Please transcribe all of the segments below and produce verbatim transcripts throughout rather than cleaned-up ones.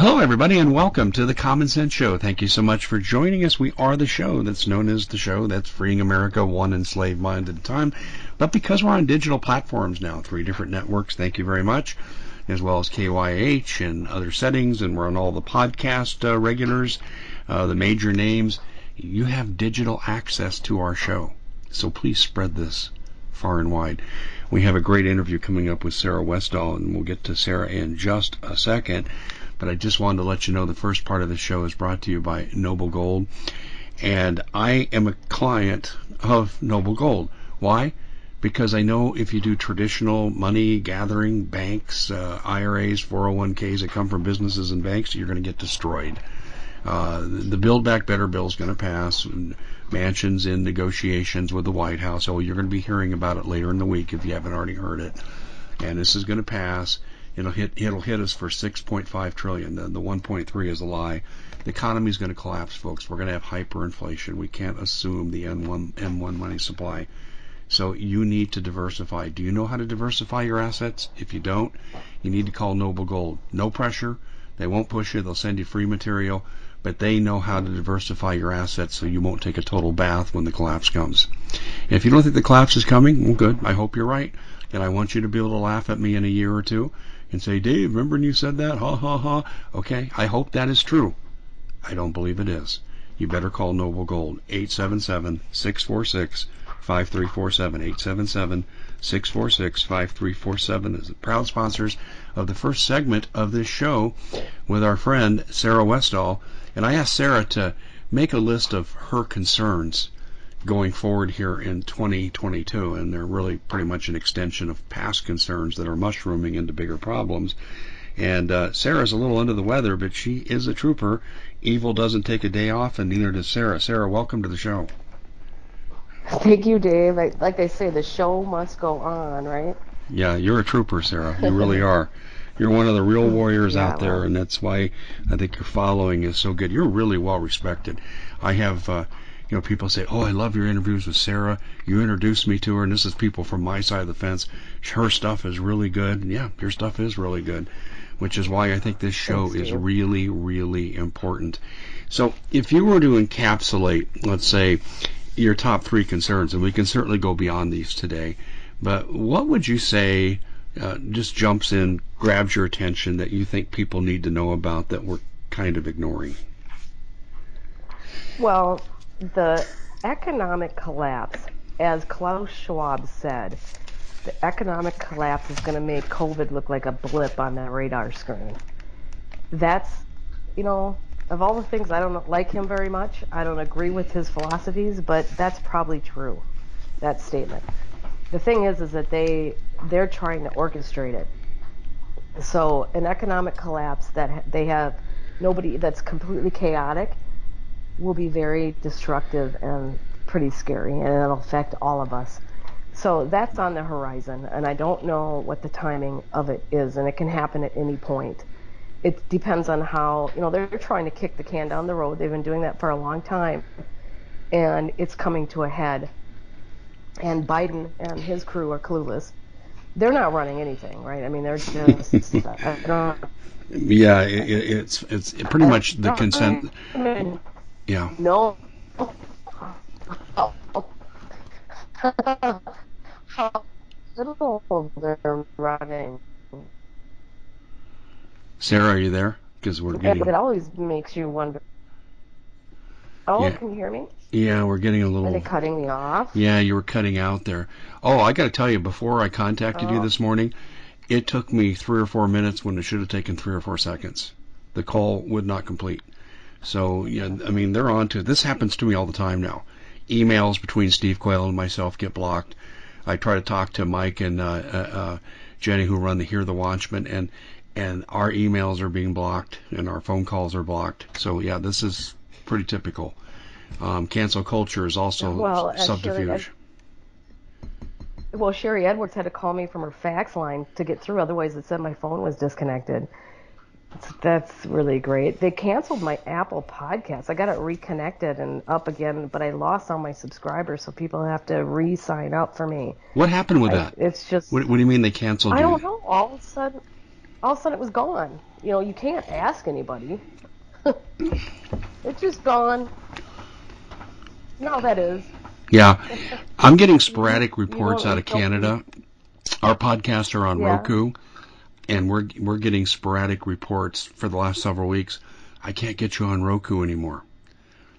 Hello, everybody, and welcome to the Common Sense Show. Thank you so much for joining us. We are the show that's known as the show that's freeing America one enslaved mind at a time. But because we're on digital platforms now, three different networks, thank you very much, as well as K Y H and other settings, and we're on all the podcast uh, regulars, uh, the major names. You have digital access to our show, so please spread this far and wide. We have a great interview coming up with Sarah Westall, and we'll get to Sarah in just a second. But I just wanted to let you know the first part of the show is brought to you by Noble Gold. And I am a client of Noble Gold. Why? Because I know if you do traditional money gathering, banks, uh, I R As, four oh one Ks that come from businesses and banks, you're going to get destroyed. Uh, the Build Back Better bill is going to pass. Manchin's in negotiations with the White House. Oh, you're going to be hearing about it later in the week if you haven't already heard it. And this is going to pass. It'll hit. It'll hit us for six point five trillion dollars. The, the one point three is a lie. The economy is going to collapse, folks. We're going to have hyperinflation. We can't assume the M one money supply. So you need to diversify. Do you know how to diversify your assets? If you don't, you need to call Noble Gold. No pressure. They won't push you. They'll send you free material. But they know how to diversify your assets so you won't take a total bath when the collapse comes. And if you don't think the collapse is coming, well, good. I hope you're right. And I want you to be able to laugh at me in a year or two and say, Dave, remember when you said that? Ha, ha, ha. Okay, I hope that is true. I don't believe it is. You better call Noble Gold, eight seven seven, six four six, five three four seven. eight seven seven, six four six, five three four seven is the proud sponsors of the first segment of this show with our friend Sarah Westall. And I asked Sarah to make a list of her concerns going forward here in twenty twenty-two, and they're really pretty much an extension of past concerns that are mushrooming into bigger problems. And uh, Sarah's a little under the weather, but she is a trooper. Evil doesn't take a day off, and neither does Sarah. Sarah, welcome to the show. Thank you, Dave. I, like they say, the show must go on, right? Yeah, you're a trooper, Sarah. You really are. You're one of the real warriors yeah, out there, and that's why I think your following is so good. You're really well respected. I have... Uh, You know, people say, oh, I love your interviews with Sarah. You introduced me to her, and this is people from my side of the fence. Her stuff is really good. And yeah, your stuff is really good, which is why I think this show Thanks, is really, really important. So if you were to encapsulate, let's say, your top three concerns, and we can certainly go beyond these today, but what would you say uh, just jumps in, grabs your attention that you think people need to know about that we're kind of ignoring? Well... The economic collapse, as Klaus Schwab said, the economic collapse is going to make COVID look like a blip on that radar screen. That's, you know, of all the things, I don't like him very much. I don't agree with his philosophies, but that's probably true, that statement. The thing is, is that they, they're trying to orchestrate it. So an economic collapse that they have nobody, that's completely chaotic, will be very destructive and pretty scary, and it'll affect all of us. So that's on the horizon, and I don't know what the timing of it is, and it can happen at any point. It depends on how, you know, they're trying to kick the can down the road. They've been doing that for a long time, and it's coming to a head. And Biden and his crew are clueless. They're not running anything, right? I mean, they're just... I don't know. Yeah, it, it's, it's pretty much the consent... I mean, Yeah. No. How little they're running. Sarah, are you there? Because we're getting. It always makes you wonder. Oh, yeah. Can you hear me? Yeah, we're getting a little. Are they cutting me off? Yeah, you were cutting out there. Oh, I got to tell you, before I contacted oh. you this morning, it took me three or four minutes when it should have taken three or four seconds. The call would not complete. So, yeah, I mean, they're on to, this happens to me all the time now. Emails between Steve Quayle and myself get blocked. I try to talk to Mike and uh, uh, uh, Jenny, who run the Hear the Watchmen, and, and our emails are being blocked, and our phone calls are blocked. So, yeah, this is pretty typical. Um, cancel culture is also well, subterfuge. Sherry Ed- well, Sherry Edwards had to call me from her fax line to get through, otherwise it said my phone was disconnected. That's really great. They canceled my Apple podcast. I got it reconnected and up again, but I lost all my subscribers, so people have to re-sign up for me. What happened with I, that? It's just. What, what do you mean they canceled? I you? don't know. All of a sudden, all of a sudden it was gone. you know, you can't ask anybody. It's just gone. No, that is. Yeah. I'm getting sporadic reports out of Canada. Our podcasts are on yeah. Roku, and we're we're getting sporadic reports for the last several weeks. I can't get you on Roku anymore.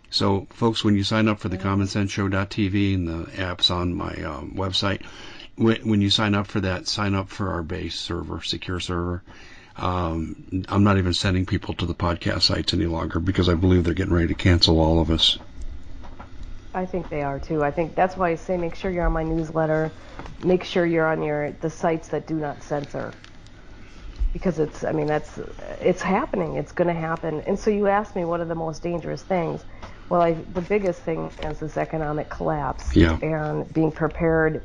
So, folks, when you sign up for the common sense show dot t v and the apps on my um, website, when, when you sign up for that, sign up for our base server, secure server. Um, I'm not even sending people to the podcast sites any longer because I believe they're getting ready to cancel all of us. I think they are, too. I think that's why I say make sure you're on my newsletter. Make sure you're on your the sites that do not censor. Because it's, I mean, that's it's happening. It's going to happen. And so you asked me what are the most dangerous things. Well, I, the biggest thing is this economic collapse yeah. and being prepared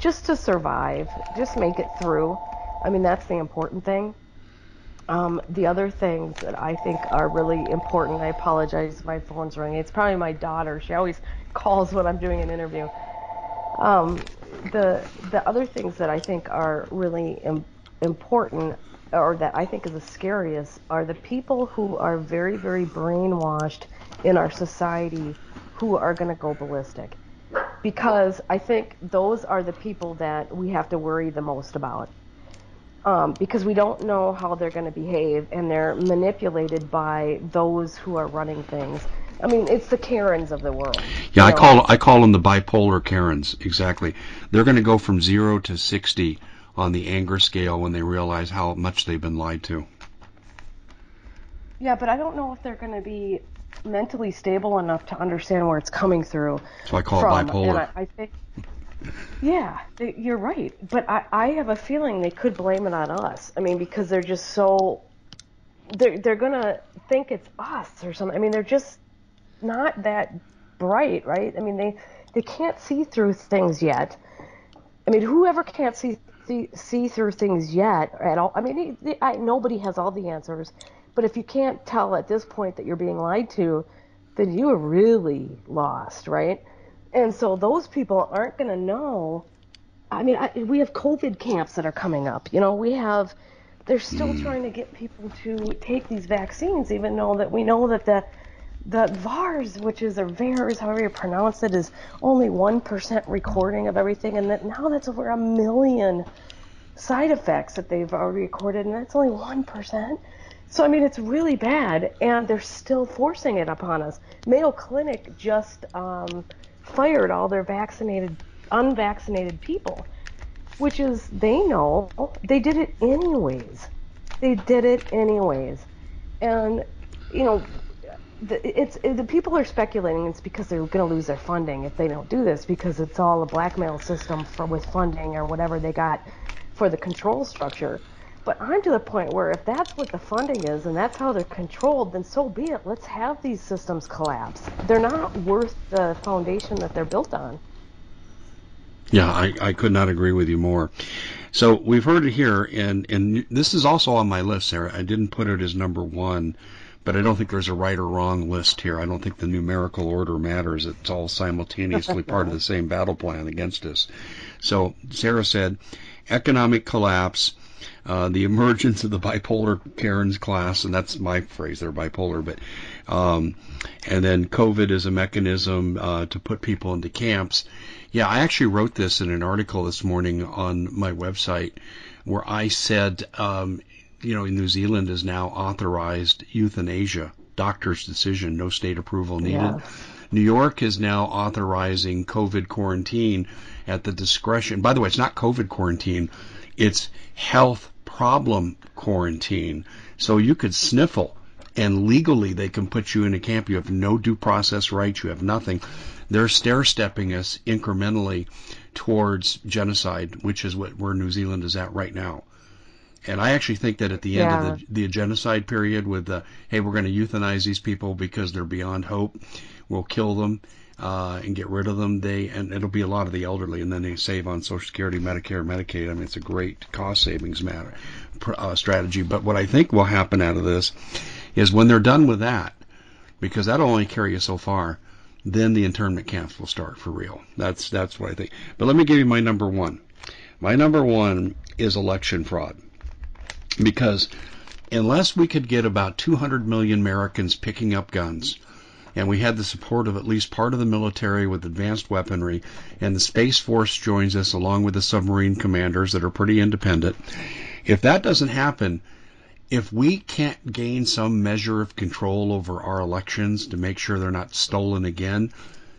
just to survive, just make it through. I mean, that's the important thing. Um, the other things that I think are really important, I apologize if my phone's ringing. It's probably my daughter. She always calls when I'm doing an interview. Um, the, the other things that I think are really im- important or that I think is the scariest are the people who are very, very brainwashed in our society who are going to go ballistic, because I think those are the people that we have to worry the most about, um, because we don't know how they're going to behave, and they're manipulated by those who are running things. I mean, it's the Karens of the world. Yeah, I know? call I call them the bipolar Karens. Exactly. They're going to go from zero to sixty on the anger scale when they realize how much they've been lied to. Yeah, but I don't know if they're going to be mentally stable enough to understand where it's coming through. So I call from. it bipolar. I, I think, yeah, you're right. But I, I have a feeling they could blame it on us. I mean, because they're just so, they're, they're going to think it's us or something. I mean, they're just not that bright, right? I mean, they, they can't see through things yet. I mean, whoever can't see, see, see through things yet at all. I mean, they, I, nobody has all the answers. But if you can't tell at this point that you're being lied to, then you are really lost, right? And so those people aren't going to know. I mean, I, we have COVID camps that are coming up. You know, we have, they're still mm. trying to get people to take these vaccines, even though that we know that the, the VARS, which is, or VARS, however you pronounce it, is only one percent recording of everything. And that now that's over a million side effects that they've already recorded, and that's only one percent. So, I mean, it's really bad, and they're still forcing it upon us. Mayo Clinic just um, fired all their vaccinated, unvaccinated people, which is, they know, they did it anyways. They did it anyways. And, you know, the, it's it, the people are speculating it's because they're going to lose their funding if they don't do this, because it's all a blackmail system for, with funding or whatever they got for the control structure. But I'm to the point where if that's what the funding is and that's how they're controlled, then so be it. Let's have these systems collapse. They're not worth the foundation that they're built on. Yeah, I, I could not agree with you more. So we've heard it here, and, and this is also on my list, Sarah. I didn't put it as number one, but I don't think there's a right or wrong list here. I don't think the numerical order matters. It's all simultaneously part of the same battle plan against us. So Sarah said, economic collapse, Uh, the emergence of the bipolar Karen's class, and that's my phrase, they're bipolar, but um, and then COVID is a mechanism uh, to put people into camps. Yeah, I actually wrote this in an article this morning on my website where I said, um, you know, New Zealand is now authorized euthanasia, doctor's decision, no state approval needed. Yeah. New York is now authorizing COVID quarantine at the discretion. By the way, it's not COVID quarantine. It's health problem quarantine. So you could sniffle, and legally they can put you in a camp. You have no due process rights. You have nothing. They're stair-stepping us incrementally towards genocide, which is what where New Zealand is at right now. And I actually think that at the end yeah. of the, the genocide period with the, hey, we're going to euthanize these people because they're beyond hope, we'll kill them. Uh, and get rid of them. They and it'll be a lot of the elderly, and then they save on Social Security, Medicare, Medicaid. I mean, it's a great cost savings matter uh, strategy. But what I think will happen out of this is when they're done with that, because that'll only carry you so far, then the internment camps will start for real. That's that's what I think. But let me give you my number one. My number one is election fraud, because unless we could get about two hundred million Americans picking up guns, and we had the support of at least part of the military with advanced weaponry, and the Space Force joins us along with the submarine commanders that are pretty independent. If that doesn't happen, if we can't gain some measure of control over our elections to make sure they're not stolen again,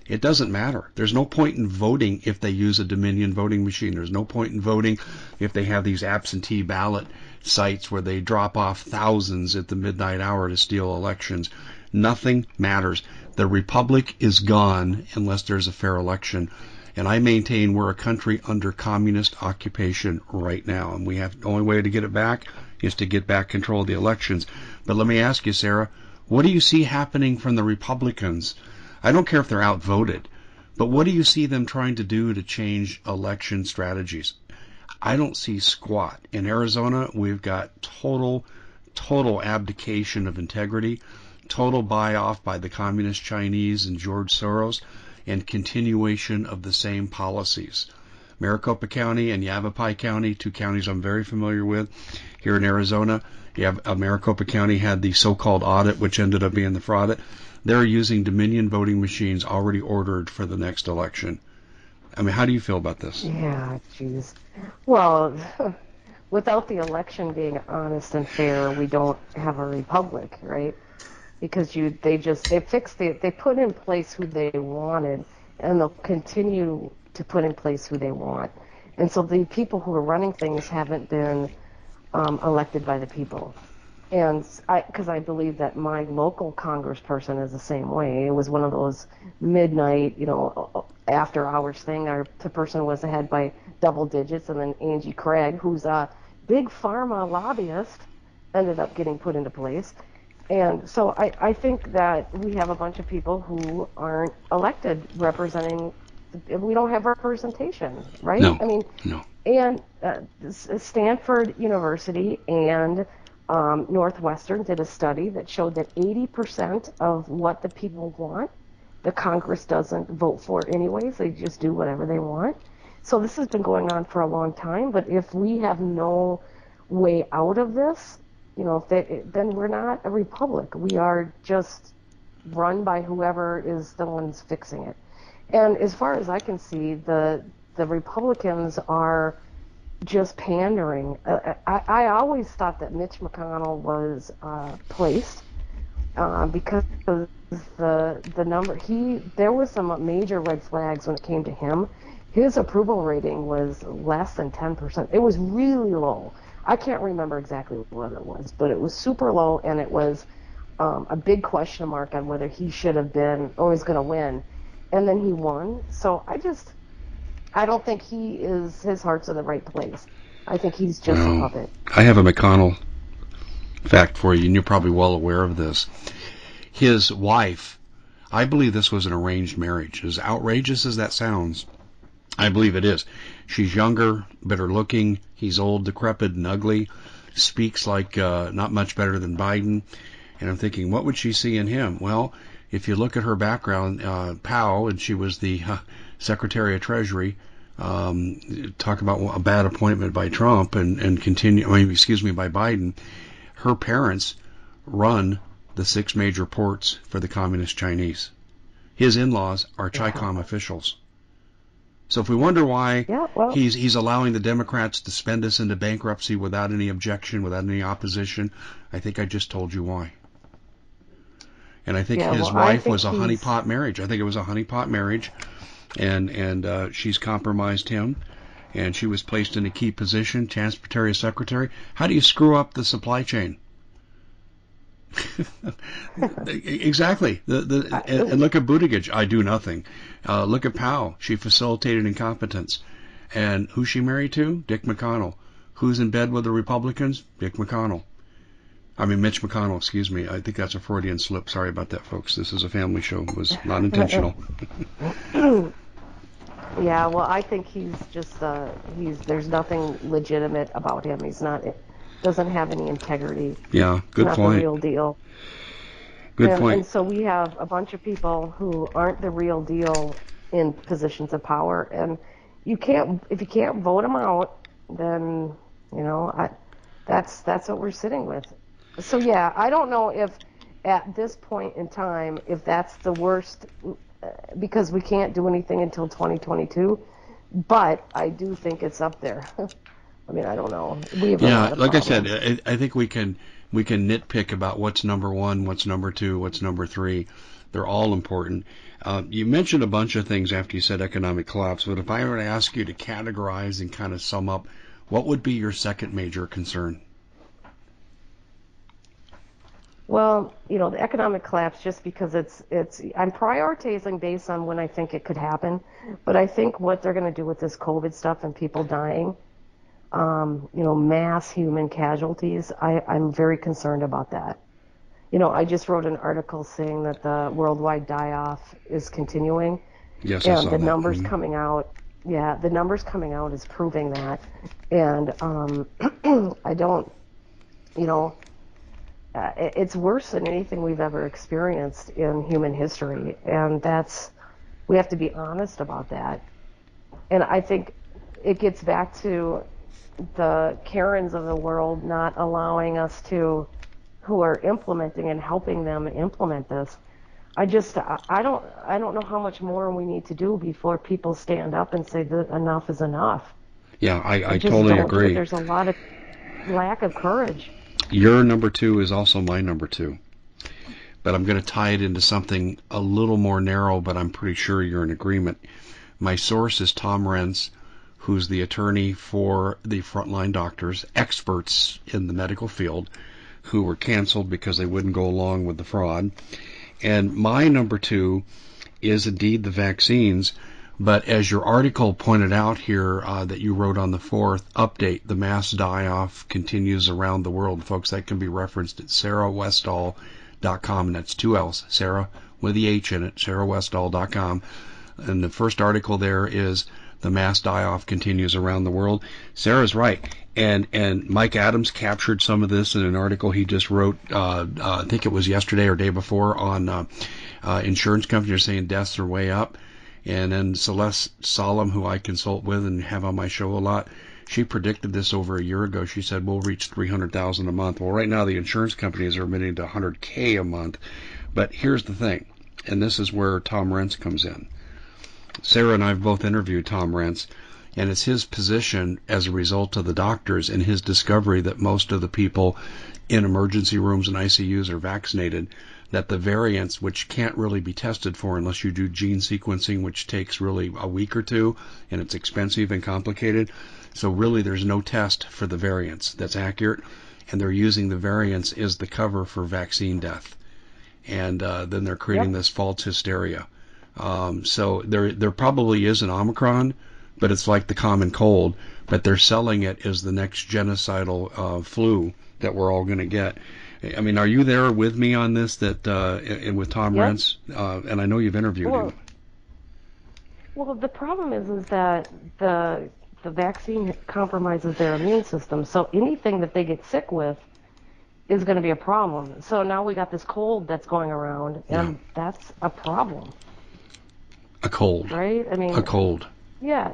it doesn't matter. There's no point in voting if they use a Dominion voting machine. There's no point in voting if they have these absentee ballot sites where they drop off thousands at the midnight hour to steal elections. Nothing matters. The republic is gone unless there's a fair election. And I maintain we're a country under communist occupation right now. And we have the only way to get it back is to get back control of the elections. But let me ask you, Sarah, what do you see happening from the Republicans? I don't care if they're outvoted, but what do you see them trying to do to change election strategies? I don't see squat. In Arizona, we've got total, total abdication of integrity, total buy-off by the communist Chinese and George Soros, and continuation of the same policies. Maricopa County and Yavapai County, two counties I'm very familiar with here in Arizona. Yeah, Maricopa County had the so-called audit, which ended up being the fraud. They're using Dominion voting machines already ordered for the next election. I mean, how do you feel about this? Yeah, geez. Well, without the election being honest and fair, we don't have a republic, right? Because you, they just, they fixed it. They put in place who they wanted, and they'll continue to put in place who they want. And so the people who are running things haven't been um, elected by the people. And I, because I believe that my local congressperson is the same way. It was one of those midnight, you know, after hours thing. Our, the person was ahead by double digits, and then Angie Craig, who's a big pharma lobbyist, ended up getting put into place. And so I, I think that we have a bunch of people who aren't elected representing. We don't have representation, right? No, I mean, no. And uh, Stanford University and um, Northwestern did a study that showed that eighty percent of what the people want, the Congress doesn't vote for anyways. They just do whatever they want. So this has been going on for a long time. But if we have no way out of this, you know, if they, then we're not a republic. We are just run by whoever is the ones fixing it. And as far as I can see, the the Republicans are just pandering. Uh, I, I always thought that Mitch McConnell was uh, placed uh, because of the the number he there was some major red flags when it came to him. His approval rating was less than ten percent. It was really low. I can't remember exactly what it was, but it was super low, and it was um, a big question mark on whether he should have been or was going to win. And then he won. So I just, I don't think he is, his heart's in the right place. I think he's just no. a puppet. I have a McConnell fact for you, and you're probably well aware of this. His wife, I believe this was an arranged marriage. As outrageous as that sounds, I believe it is. She's younger, better looking. He's old, decrepit, and ugly. Speaks like uh, not much better than Biden. And I'm thinking, what would she see in him? Well, if you look at her background, uh, Powell, and she was the uh, Secretary of Treasury, um, talk about a bad appointment by Trump and, and continue, I mean, excuse me, by Biden. Her parents run the six major ports for the communist Chinese. His in-laws are Chi-Com yeah. officials. So if we wonder why yeah, well, he's he's allowing the Democrats to spend us into bankruptcy without any objection, without any opposition, I think I just told you why. And I think yeah, his well, wife think was a honeypot marriage. I think it was a honeypot marriage. And and uh, she's compromised him. And she was placed in a key position, Transportation Secretary. How do you screw up the supply chain? Exactly. The, the, and, and look at Buttigieg. I do nothing. Uh, look at Powell. She facilitated incompetence. And who's she married to? Dick McConnell. Who's in bed with the Republicans? Dick McConnell. I mean, Mitch McConnell, excuse me. I think that's a Freudian slip. Sorry about that, folks. This is a family show. It was not intentional. Yeah, well, I think he's just, uh, he's there's nothing legitimate about him. He's not, doesn't have any integrity. Yeah, good not point. Not the real deal. Good and, point. And so we have a bunch of people who aren't the real deal in positions of power. And you can't, if you can't vote them out, then, you know, I, that's that's what we're sitting with. So yeah, I don't know if at this point in time if that's the worst, because we can't do anything until twenty twenty-two, but I do think it's up there. I mean, I don't know. We have yeah, like problems. I said, I, I think we can we can nitpick about what's number one, what's number two, what's number three. They're all important. Uh, you mentioned a bunch of things after you said economic collapse, but if I were to ask you to categorize and kind of sum up, what would be your second major concern? Well, you know, the economic collapse, just because it's, it's, I'm prioritizing based on when I think it could happen, but I think what they're going to do with this COVID stuff and people dying, um, you know, mass human casualties, I, I'm very concerned about that. You know, I just wrote an article saying that the worldwide die-off is continuing. Yes, and I saw the that. numbers mm-hmm. coming out, yeah, the numbers coming out is proving that. And um, I don't, you know, Uh, it's worse than anything we've ever experienced in human history, and that's, we have to be honest about that. And I think it gets back to the Karens of the world not allowing us to, who are implementing and helping them implement this. I just, I don't, I don't know how much more we need to do before people stand up and say that enough is enough. Yeah, I, I, I totally agree. There's a lot of lack of courage. Your number two is also my number two, but I'm going to tie it into something a little more narrow, but I'm pretty sure you're in agreement. My source is Tom Rents, who's the attorney for the frontline doctors, experts in the medical field, who were canceled because they wouldn't go along with the fraud. And my number two is indeed the vaccines, but as your article pointed out here uh, that you wrote on the fourth, update, the mass die-off continues around the world. Folks, that can be referenced at sarah westall dot com, and that's two L's, Sarah with the H in it, sarah westall dot com. And the first article there is the mass die-off continues around the world. Sarah's right, and and Mike Adams captured some of this in an article he just wrote, uh, uh, I think it was yesterday or day before, on uh, uh, insurance companies are saying deaths are way up. And then Celeste Solom, who I consult with and have on my show a lot, she predicted this over a year ago. She said, we'll reach three hundred thousand a month. Well, right now the insurance companies are admitting to one hundred K a month. But here's the thing, and this is where Tom Rents comes in. Sarah and I have both interviewed Tom Rents, and it's his position as a result of the doctors and his discovery that most of the people in emergency rooms and I C Us are vaccinated, that the variants, which can't really be tested for unless you do gene sequencing, which takes really a week or two, and it's expensive and complicated, so really there's no test for the variants that's accurate, and they're using the variants as the cover for vaccine death. And uh, then they're creating yep. this false hysteria. Um, so there, there probably is an Omicron, but it's like the common cold, but they're selling it as the next genocidal uh, flu that we're all going to get. I mean, are you there with me on this, that uh, and with Tom yep. Rents? Uh, and I know you've interviewed well, him. Well, the problem is is that the the vaccine compromises their immune system, so anything that they get sick with is going to be a problem. So now we got this cold that's going around, and yeah. that's a problem. A cold, right? I mean, a cold. Yeah,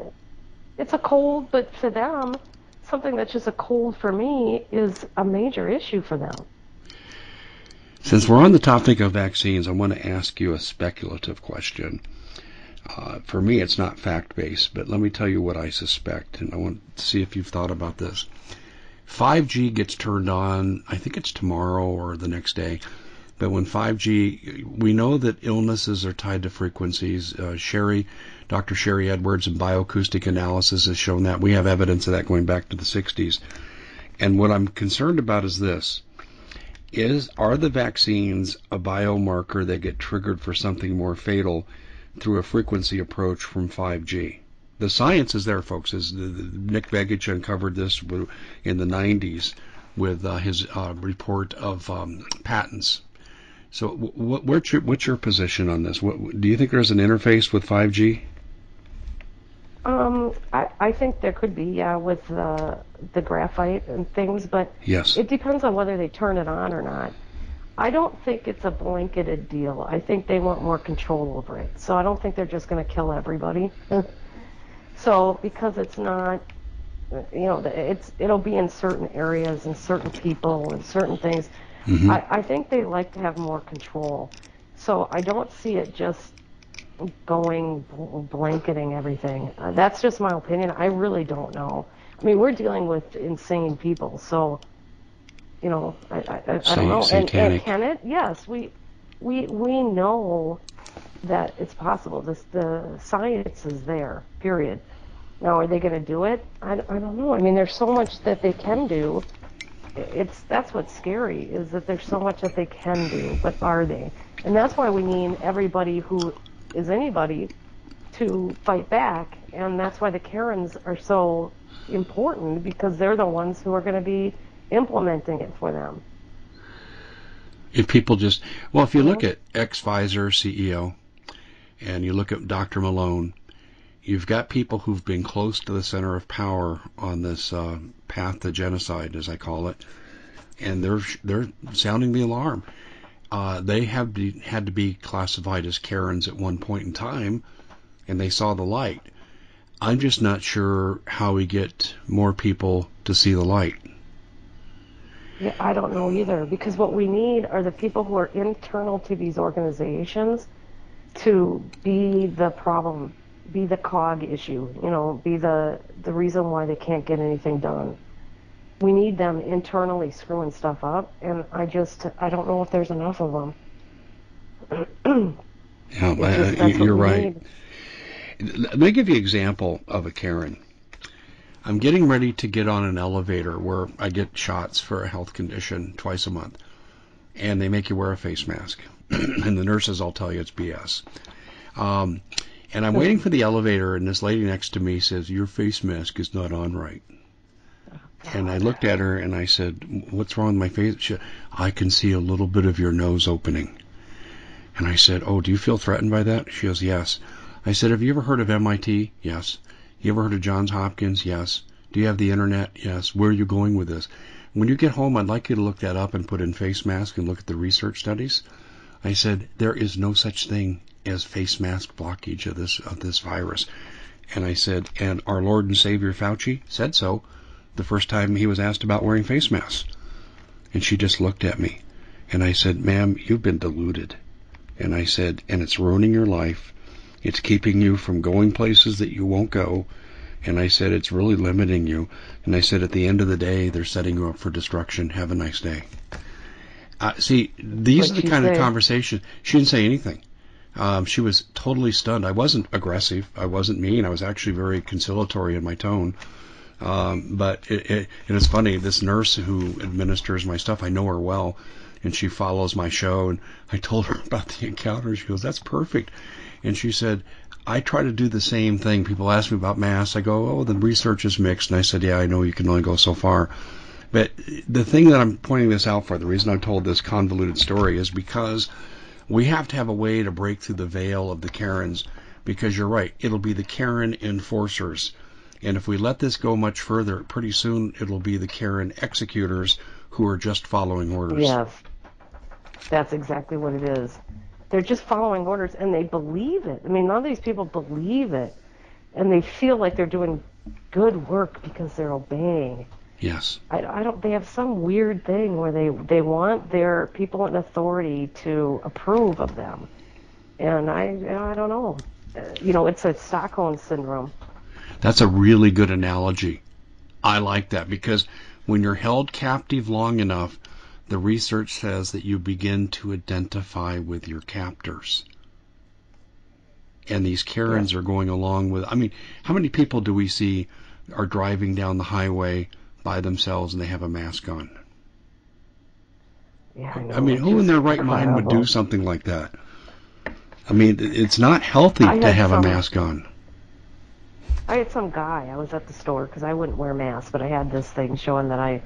it's a cold, but for them, something that's just a cold for me is a major issue for them. Since we're on the topic of vaccines, I want to ask you a speculative question. Uh, for me, it's not fact-based, but let me tell you what I suspect, and I want to see if you've thought about this. five G gets turned on, I think it's tomorrow or the next day, but when five G, we know that illnesses are tied to frequencies. Uh, Sherry, Doctor Sherry Edwards in bioacoustic analysis has shown that. We have evidence of that going back to the sixties. And what I'm concerned about is this. Is are the vaccines a biomarker that get triggered for something more fatal through a frequency approach from five G? The science is there, folks. Is the, the, Nick Begich uncovered this in the nineties with uh, his uh, report of um, patents. So, what, what's your what's your position on this? What, do you think there's an interface with five G? Um, I, I think there could be, yeah, with uh, the graphite and things, but yes. It depends on whether they turn it on or not. I don't think it's a blanketed deal. I think they want more control over it. So I don't think they're just going to kill everybody. So because it's not, you know, it's it'll be in certain areas and certain people and certain things. Mm-hmm. I, I think they like to have more control. So I don't see it just going bl blanketing everything. Uh, that's just my opinion. I really don't know. I mean, we're dealing with insane people, so you know, I, I, I, I don't know. And, and can it? Yes, we we we know that it's possible. This the science is there. Period. Now, are they going to do it? I, I don't know. I mean, there's so much that they can do. It's that's what's scary, is that there's so much that they can do, but are they? And that's why we need everybody who is anybody to fight back, and that's why the Karens are so important, because they're the ones who are going to be implementing it for them. If people just, well, if you look at ex-Pfizer C E O and you look at Doctor Malone, you've got people who've been close to the center of power on this uh, path to genocide, as I call it, and they're they're sounding the alarm. Uh, they have be, had to be classified as Karens at one point in time, and they saw the light. I'm just not sure how we get more people to see the light. Yeah, I don't know either, because what we need are the people who are internal to these organizations to be the problem, be the cog issue, you know, be the the reason why they can't get anything done. We need them internally screwing stuff up, and I just, I don't know if there's enough of them. Yeah, just, I, you're right. Need. Let me give you an example of a Karen. I'm getting ready to get on an elevator where I get shots for a health condition twice a month, and they make you wear a face mask. And the nurses all tell you it's B S. Um, and I'm waiting for the elevator, and this lady next to me says, your face mask is not on right. And I looked at her and I said, what's wrong with my face? She, I can see a little bit of your nose opening. And I said, oh, do you feel threatened by that? She goes, yes. I said, have you ever heard of M I T? Yes. You ever heard of Johns Hopkins? Yes. Do you have the internet? Yes. Where are you going with this? When you get home, I'd like you to look that up and put in face mask and look at the research studies. I said, there is no such thing as face mask blockage of this, of this virus. And I said, and our Lord and Savior Fauci said so. The first time he was asked about wearing face masks. And she just looked at me. And I said, ma'am, you've been deluded. And I said, and it's ruining your life. It's keeping you from going places that you won't go. And I said, it's really limiting you. And I said, at the end of the day, they're setting you up for destruction. Have a nice day. Uh, see, these What'd are the kind say? Of conversations. She didn't say anything. Um, she was totally stunned. I wasn't aggressive. I wasn't mean. I was actually very conciliatory in my tone. Um, but it, it, it is funny, this nurse who administers my stuff, I know her well, and she follows my show, and I told her about the encounter. She goes, that's perfect. And she said, I try to do the same thing. People ask me about masks. I go, oh, the research is mixed. And I said, yeah, I know you can only go so far. But the thing that I'm pointing this out for, the reason I've told this convoluted story, is because we have to have a way to break through the veil of the Karens, because you're right, it'll be the Karen enforcers. And if we let this go much further, pretty soon it'll be the Karen executors who are just following orders. Yes, that's exactly what it is. They're just following orders, and they believe it. I mean, none of these people believe it, and they feel like they're doing good work because they're obeying. Yes. I, I don't. They have some weird thing where they, they want their people in authority to approve of them. And I, I don't know. You know, it's a Stockholm syndrome. That's a really good analogy. I like that, because when you're held captive long enough, the research says that you begin to identify with your captors. And these Karens yeah. are going along with, I mean, how many people do we see are driving down the highway by themselves and they have a mask on? Yeah, I know. I mean, who in their right mind would do something like that? I mean, it's not healthy to have a mask on. I had some guy, I was at the store, because I wouldn't wear masks, but I had this thing showing that I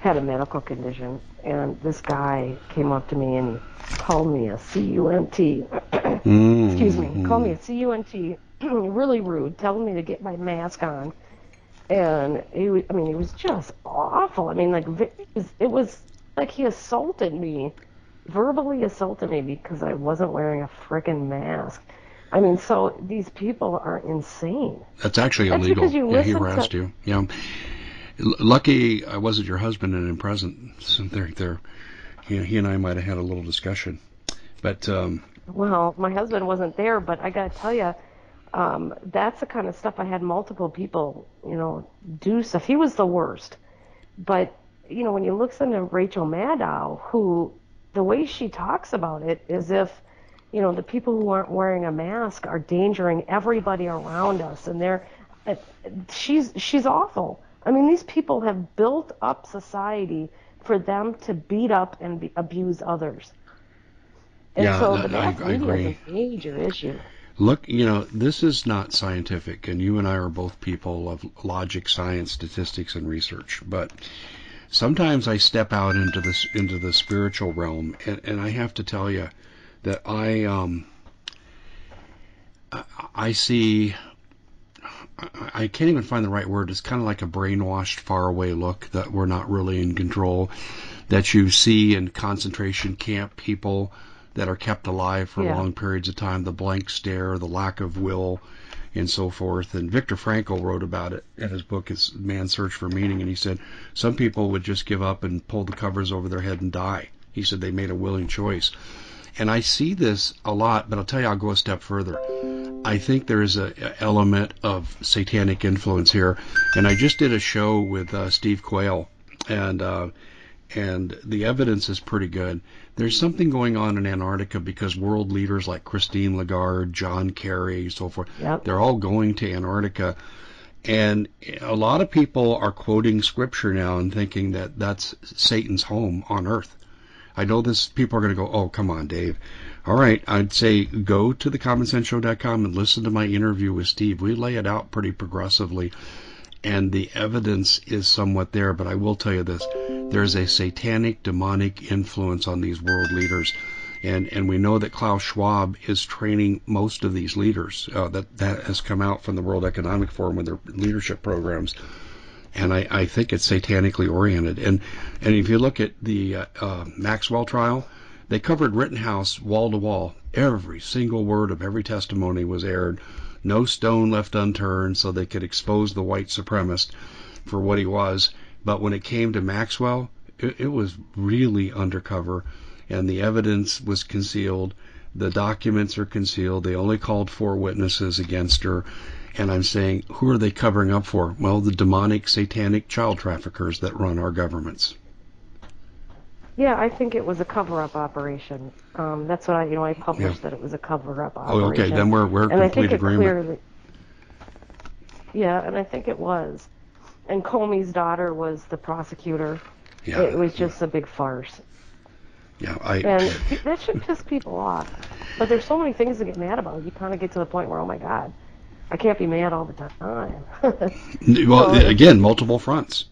had a medical condition, and this guy came up to me and called me a C U N T. Mm. Excuse me, mm. called me a C U N T, really rude, telling me to get my mask on, and he was, I mean, it was just awful. I mean, like, it was, it was like he assaulted me, verbally assaulted me, because I wasn't wearing a frickin' mask. I mean, so these people are insane. That's actually illegal. That's because you yeah, he harassed to... you. Yeah. Lucky I wasn't your husband and I'm present. So there, there. you know, he and I might have had a little discussion. But um, well, my husband wasn't there, but I got to tell you, um, that's the kind of stuff I had multiple people, you know, do stuff. He was the worst. But, you know, when you listen to Rachel Maddow, who, the way she talks about it is if, you know, the people who aren't wearing a mask are endangering everybody around us. And they're, she's, she's awful. I mean, these people have built up society for them to beat up and be, abuse others. And yeah, so the mass I, I media agree. is a major issue. Look, you know, this is not scientific, and you and I are both people of logic, science, statistics, and research. But sometimes I step out into this into the spiritual realm, and, and I have to tell you that I um I, I see I, I can't even find the right word. It's kind of like a brainwashed, faraway look that we're not really in control. That you see in concentration camp people that are kept alive for yeah. long periods of time, the blank stare, the lack of will, and so forth. And Viktor Frankl wrote about it in his book, his Man's Search for Meaning, and he said some people would just give up and pull the covers over their head and die. He said they made a willing choice. And I see this a lot, but I'll tell you, I'll go a step further. I think there is an element of satanic influence here. And I just did a show with uh, Steve Quayle, and uh, and the evidence is pretty good. There's something going on in Antarctica because world leaders like Christine Lagarde, John Kerry, so forth, yep. they're all going to Antarctica. And a lot of people are quoting scripture now and thinking that that's Satan's home on earth. I know this, people are going to go, oh, come on, Dave. All right, I'd say go to the common sense show dot com and listen to my interview with Steve. We lay it out pretty progressively, and the evidence is somewhat there, but I will tell you this. There is a satanic, demonic influence on these world leaders. And and we know that Klaus Schwab is training most of these leaders. Uh, that, that has come out from the World Economic Forum with their leadership programs. And I, I think it's satanically oriented. And, and if you look at the uh, uh, Maxwell trial, they covered Rittenhouse wall-to-wall. Every single word of every testimony was aired. No stone left unturned so they could expose the white supremacist for what he was. But when it came to Maxwell, it, it was really undercover, and the evidence was concealed. The documents are concealed. They only called four witnesses against her. And I'm saying, who are they covering up for? Well, the demonic, satanic child traffickers that run our governments. Yeah, I think it was a cover-up operation. Um, that's what I, you know, I published yeah. that it was a cover-up operation. Oh, okay, then we're we're in complete agreement. Clearly, yeah, and I think it was. And Comey's daughter was the prosecutor. Yeah, it was just yeah. a big farce. Yeah, I. And that should piss people off. But there's so many things to get mad about. You kind of get to the point where, oh my God, I can't be mad all the time. Well, so, again, multiple fronts.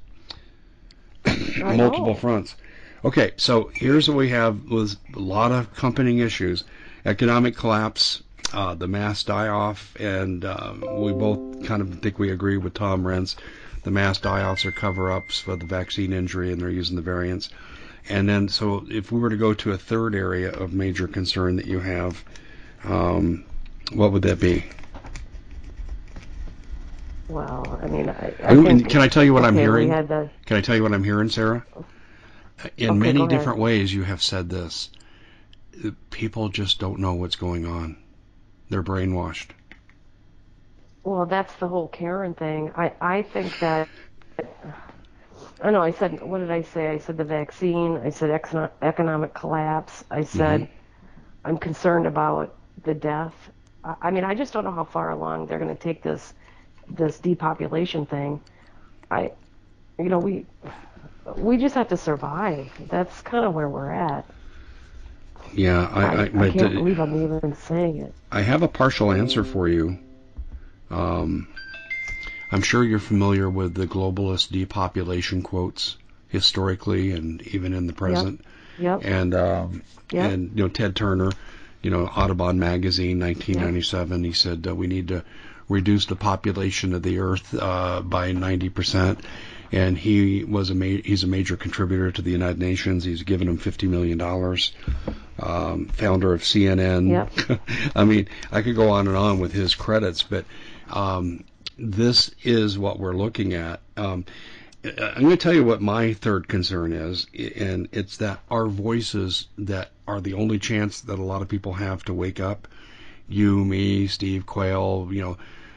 multiple fronts. Okay, so here's what we have was a lot of accompanying issues: economic collapse, uh, the mass die-off, and uh, we both kind of think we agree with Tom Rents. The mass die-offs are cover-ups for the vaccine injury, and they're using the variants. And then, so if we were to go to a third area of major concern that you have, um, what would that be? Well, I mean, I, I think, can I tell you what okay, I'm hearing? The... Can I tell you what I'm hearing, Sarah? In okay, many different ways, you have said this. People just don't know what's going on. They're brainwashed. Well, that's the whole Karen thing. I, I think that, I know I said, what did I say? I said the vaccine. I said ex- economic collapse. I said mm-hmm. I'm concerned about the death. I, I mean, I just don't know how far along they're going to take this this depopulation thing. I, you know, we... We just have to survive. That's kind of where we're at. Yeah, I, I, I, I can't d- believe I'm even saying it. I have a partial answer for you. Um, I'm sure you're familiar with the globalist depopulation quotes historically and even in the present. Yep. yep. And um, yep. and you know Ted Turner, you know Audubon magazine, nineteen ninety-seven. Yep. He said that we need to reduce the population of the Earth uh, by ninety percent. And he was a ma- he's a major contributor to the United Nations. He's given him fifty million dollars, um, founder of C N N. Yep. I mean, I could go on and on with his credits, but um, this is what we're looking at. Um, I'm going to tell you what my third concern is, and it's that our voices that are the only chance that a lot of people have to wake up, you, me, Steve Quayle, you know,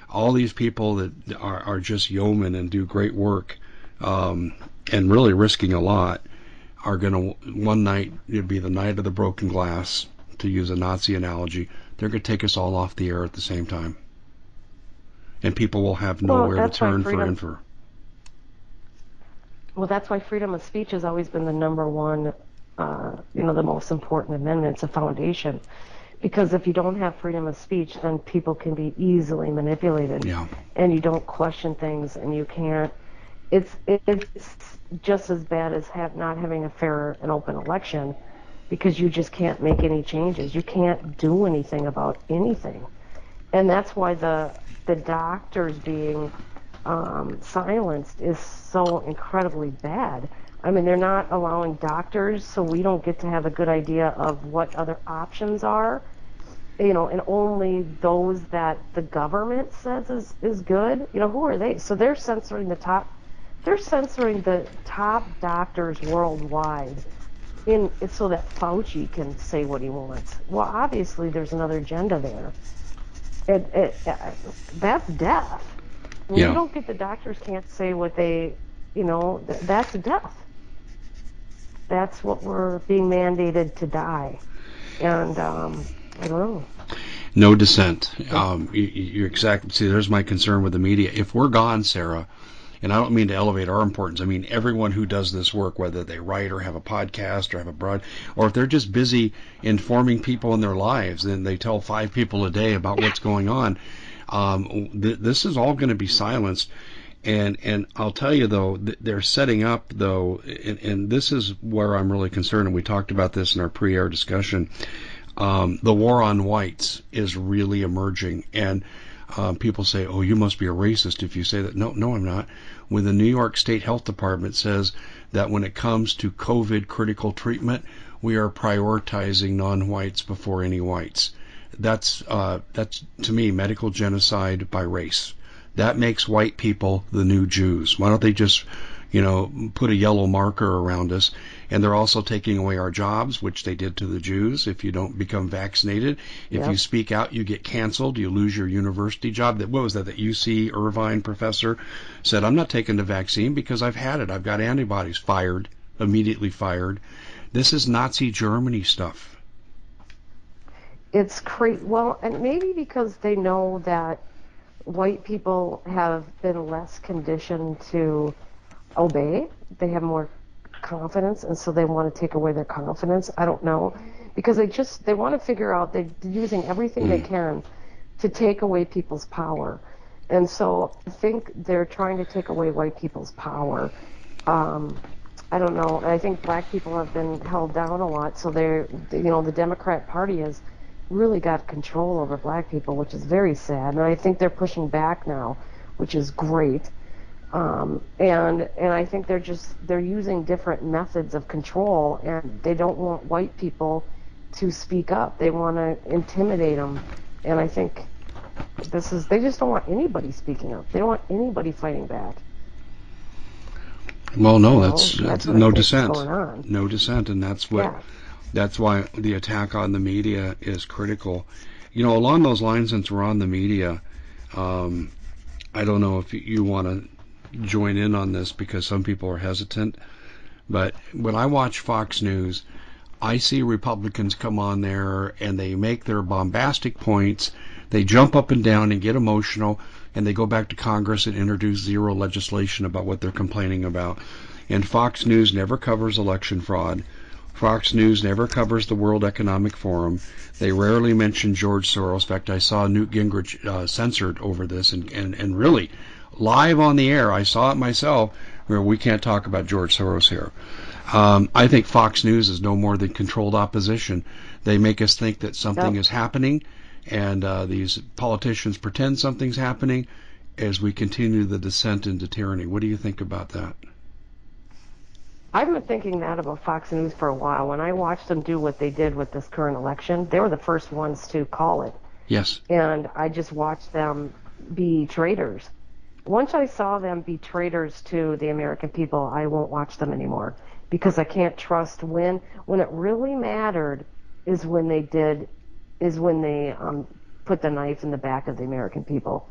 all these people that are, are just yeomen and do great work um, and really risking a lot, are going to, one night, it'd be the night of the broken glass, to use a Nazi analogy, they're going to take us all off the air at the same time. And people will have nowhere well, to turn for info. Well, that's why freedom of speech has always been the number one, uh, you know, the most important amendment. It's a foundation. Because if you don't have freedom of speech, then people can be easily manipulated. Yeah. And you don't question things, and you can't. It's, it's just as bad as have not having a fair and open election, because you just can't make any changes. You can't do anything about anything. And that's why the, the doctors being um, silenced is so incredibly bad. I mean, they're not allowing doctors, so we don't get to have a good idea of what other options are, you know, and only those that the government says is, is good. You know, who are they? So they're censoring the top, they're censoring the top doctors worldwide in so that Fauci can say what he wants. Well, obviously there's another agenda there. It, it, uh, that's death. When yeah. you don't get the doctors can't say what they, you know, th that's death. That's what we're being mandated to die. And um, I don't know. No dissent. Um, you, you're exactly, see, there's my concern with the media. If we're gone, Sarah, and I don't mean to elevate our importance. I mean, everyone who does this work, whether they write or have a podcast or have a broad, or if they're just busy informing people in their lives, then they tell five people a day about what's going on. Um, th this is all going to be silenced. And, and I'll tell you, though, th they're setting up, though, and, and this is where I'm really concerned, and we talked about this in our pre-air discussion, um, the war on whites is really emerging. And Um, people say, oh, you must be a racist if you say that. No, no, I'm not. When the New York State Health Department says that when it comes to COVID critical treatment, we are prioritizing non-whites before any whites. That's, uh, that's, to me, medical genocide by race. That makes white people the new Jews. Why don't they just, you know, put a yellow marker around us? And they're also taking away our jobs, which they did to the Jews. If you don't become vaccinated, if yep. you speak out, you get canceled. You lose your university job. That, what was that? That U C Irvine professor said, I'm not taking the vaccine because I've had it. I've got antibodies. Fired. Immediately fired. This is Nazi Germany stuff. It's crazy. Well, and maybe because they know that white people have been less conditioned to obey. They have more confidence, and so they want to take away their confidence. I don't know, because they just they want to figure out, they're using everything they can to take away people's power. And so I think they're trying to take away white people's power. um, I don't know, I think black people have been held down a lot, so they're, you know, the Democrat Party has really got control over black people, which is very sad, and I think they're pushing back now, which is great. Um, and and I think they're just they're using different methods of control, and they don't want white people to speak up. They want to intimidate them, and I think this is they just don't want anybody speaking up. They don't want anybody fighting back. Well, no, that's, so that's, that's no dissent, no dissent, and that's what yeah. that's why the attack on the media is critical. You know, along those lines, since we're on the media, um, I don't know if you want to join in on this because some people are hesitant, but when I watch Fox News, I see Republicans come on there and they make their bombastic points, they jump up and down and get emotional, and they go back to Congress and introduce zero legislation about what they're complaining about. And Fox News never covers election fraud. Fox News never covers the World Economic Forum. They rarely mention George Soros. In fact, I saw Newt Gingrich uh, censored over this, and, and, and really live on the air, I saw it myself, where we can't talk about George Soros here. Um, I think Fox News is no more than controlled opposition. They make us think that something yep. is happening, and uh, these politicians pretend something's happening as we continue the descent into tyranny. What do you think about that? I've been thinking that about Fox News for a while. When I watched them do what they did with this current election, they were the first ones to call it. Yes. And I just watched them be traitors. once I saw them be traitors to the American people, I won't watch them anymore, because I can't trust. When when it really mattered is when they did, is when they um, put the knife in the back of the American people.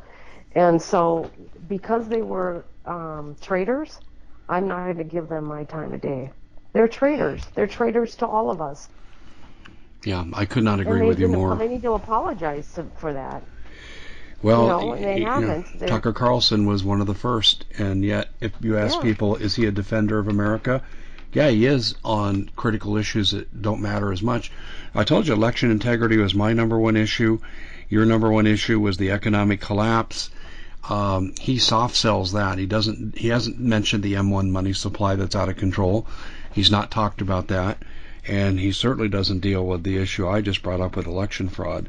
And so because they were um, traitors, I'm not going to give them my time of day. They're traitors. They're traitors to all of us. Yeah, I could not agree with you more. They need to apologize to, for that. Well, you know, they you know, Tucker Carlson was one of the first, and yet if you ask yeah. people, is he a defender of America? Yeah, he is on critical issues that don't matter as much. I told you election integrity was my number one issue. Your number one issue was the economic collapse. Um, he soft sells that. He doesn't. He hasn't mentioned the M one money supply that's out of control. He's not talked about that, and he certainly doesn't deal with the issue I just brought up with election fraud.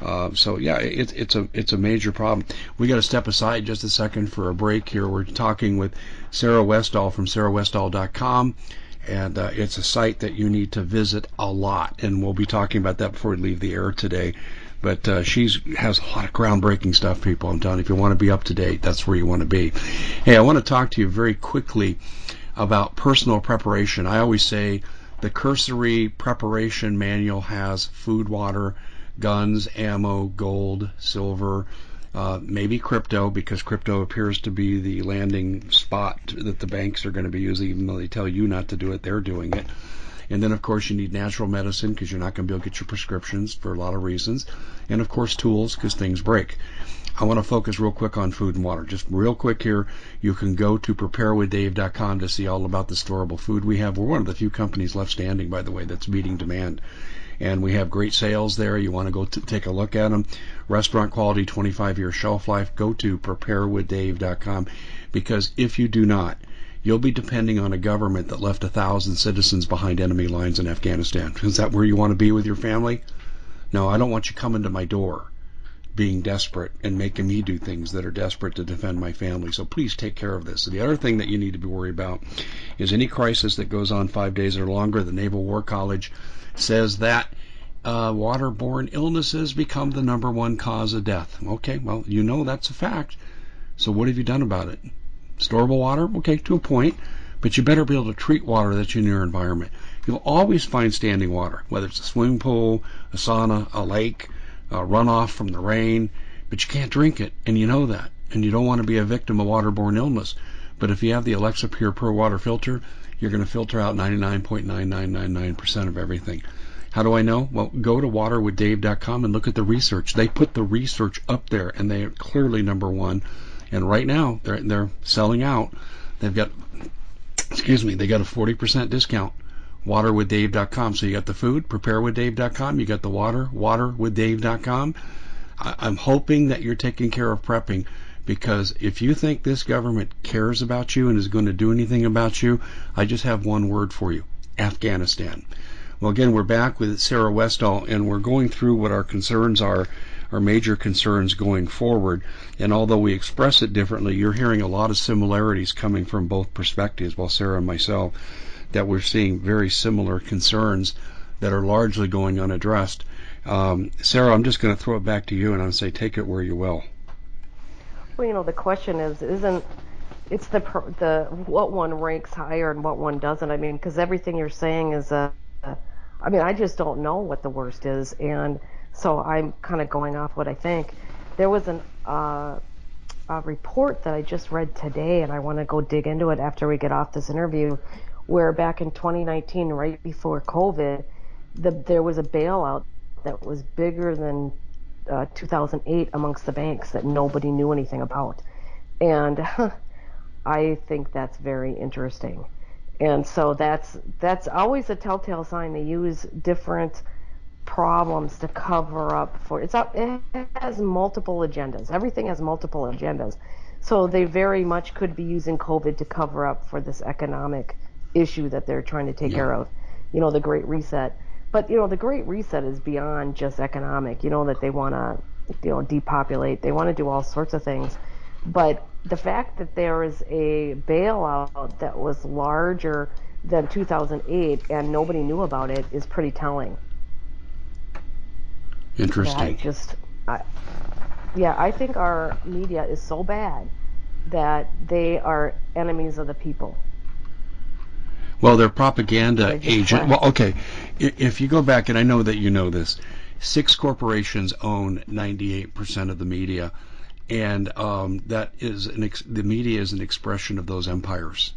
Uh, so yeah, it's it's a it's a major problem. We got to step aside just a second for a break here. We're talking with Sarah Westall from sarah westall dot com, and uh, it's a site that you need to visit a lot. And we'll be talking about that before we leave the air today. But uh, she has a lot of groundbreaking stuff, people. I'm telling you, if you want to be up to date, that's where you want to be. Hey, I want to talk to you very quickly about personal preparation. I always say the cursory preparation manual has food, water, guns, ammo, gold, silver, uh, maybe crypto, because crypto appears to be the landing spot that the banks are going to be using, even though they tell you not to do it, they're doing it. And then, of course, you need natural medicine because you're not going to be able to get your prescriptions for a lot of reasons. And, of course, tools because things break. I want to focus real quick on food and water. Just real quick here, you can go to prepare with dave dot com to see all about the storable food we have. We're one of the few companies left standing, by the way, that's meeting demand. And we have great sales there. You want to go to take a look at them. Restaurant quality, twenty-five year shelf life. Go to prepare with dave dot com, because if you do not, you'll be depending on a government that left a thousand citizens behind enemy lines in Afghanistan. Is that where you want to be with your family? No, I don't want you coming to my door being desperate and making me do things that are desperate to defend my family. So please take care of this. The other thing that you need to be worried about is any crisis that goes on five days or longer. The Naval War College says that uh, waterborne illnesses become the number one cause of death. Okay, well, you know that's a fact. So what have you done about it? Storable water, okay, to a point, but you better be able to treat water that's in your environment. You'll always find standing water, whether it's a swimming pool, a sauna, a lake, a runoff from the rain, but you can't drink it, and you know that, and you don't want to be a victim of waterborne illness. But if you have the Alexa Pure Pro Water Filter, you're going to filter out ninety-nine point nine nine nine nine percent of everything. How do I know? Well, go to water with dave dot com and look at the research. They put the research up there, and they are clearly number one. And right now, they're, they're selling out. They've got, excuse me, they got a forty percent discount. water with dave dot com. So you got the food, prepare with dave dot com. You got the water, water with dave dot com. I, I'm hoping that you're taking care of prepping, because if you think this government cares about you and is going to do anything about you, I just have one word for you: Afghanistan. Well, again, we're back with Sarah Westall, and we're going through what our concerns are, our major concerns going forward. And although we express it differently, you're hearing a lot of similarities coming from both perspectives, well, Sarah and myself, that we're seeing very similar concerns that are largely going unaddressed. Um, Sarah, I'm just going to throw it back to you, and I'll say take it where you will. Well, you know, the question is, isn't it's the the what one ranks higher and what one doesn't? I mean, because everything you're saying is, uh, I mean, I just don't know what the worst is, and so I'm kind of going off what I think. There was an, uh, a report that I just read today, and I want to go dig into it after we get off this interview, where back in twenty nineteen, right before COVID, the, there was a bailout that was bigger than uh, two thousand eight amongst the banks that nobody knew anything about. And I think that's very interesting. And so that's that's always a telltale sign. They use different problems to cover up for it's up it has multiple agendas. Everything has multiple agendas, so they very much could be using COVID to cover up for this economic issue that they're trying to take yeah. care of, you know, the Great Reset. But you know, the Great Reset is beyond just economic, you know, that they want to, you know, depopulate, they want to do all sorts of things. But the fact that there is a bailout that was larger than two thousand eight and nobody knew about it is pretty telling. Interesting. Yeah, I just, I, yeah, I think our media is so bad that they are enemies of the people. Well, they're propaganda agent. Well, okay, if you go back, and I know that you know this, six corporations own ninety-eight percent of the media, and um, that is an ex the media is an expression of those empires.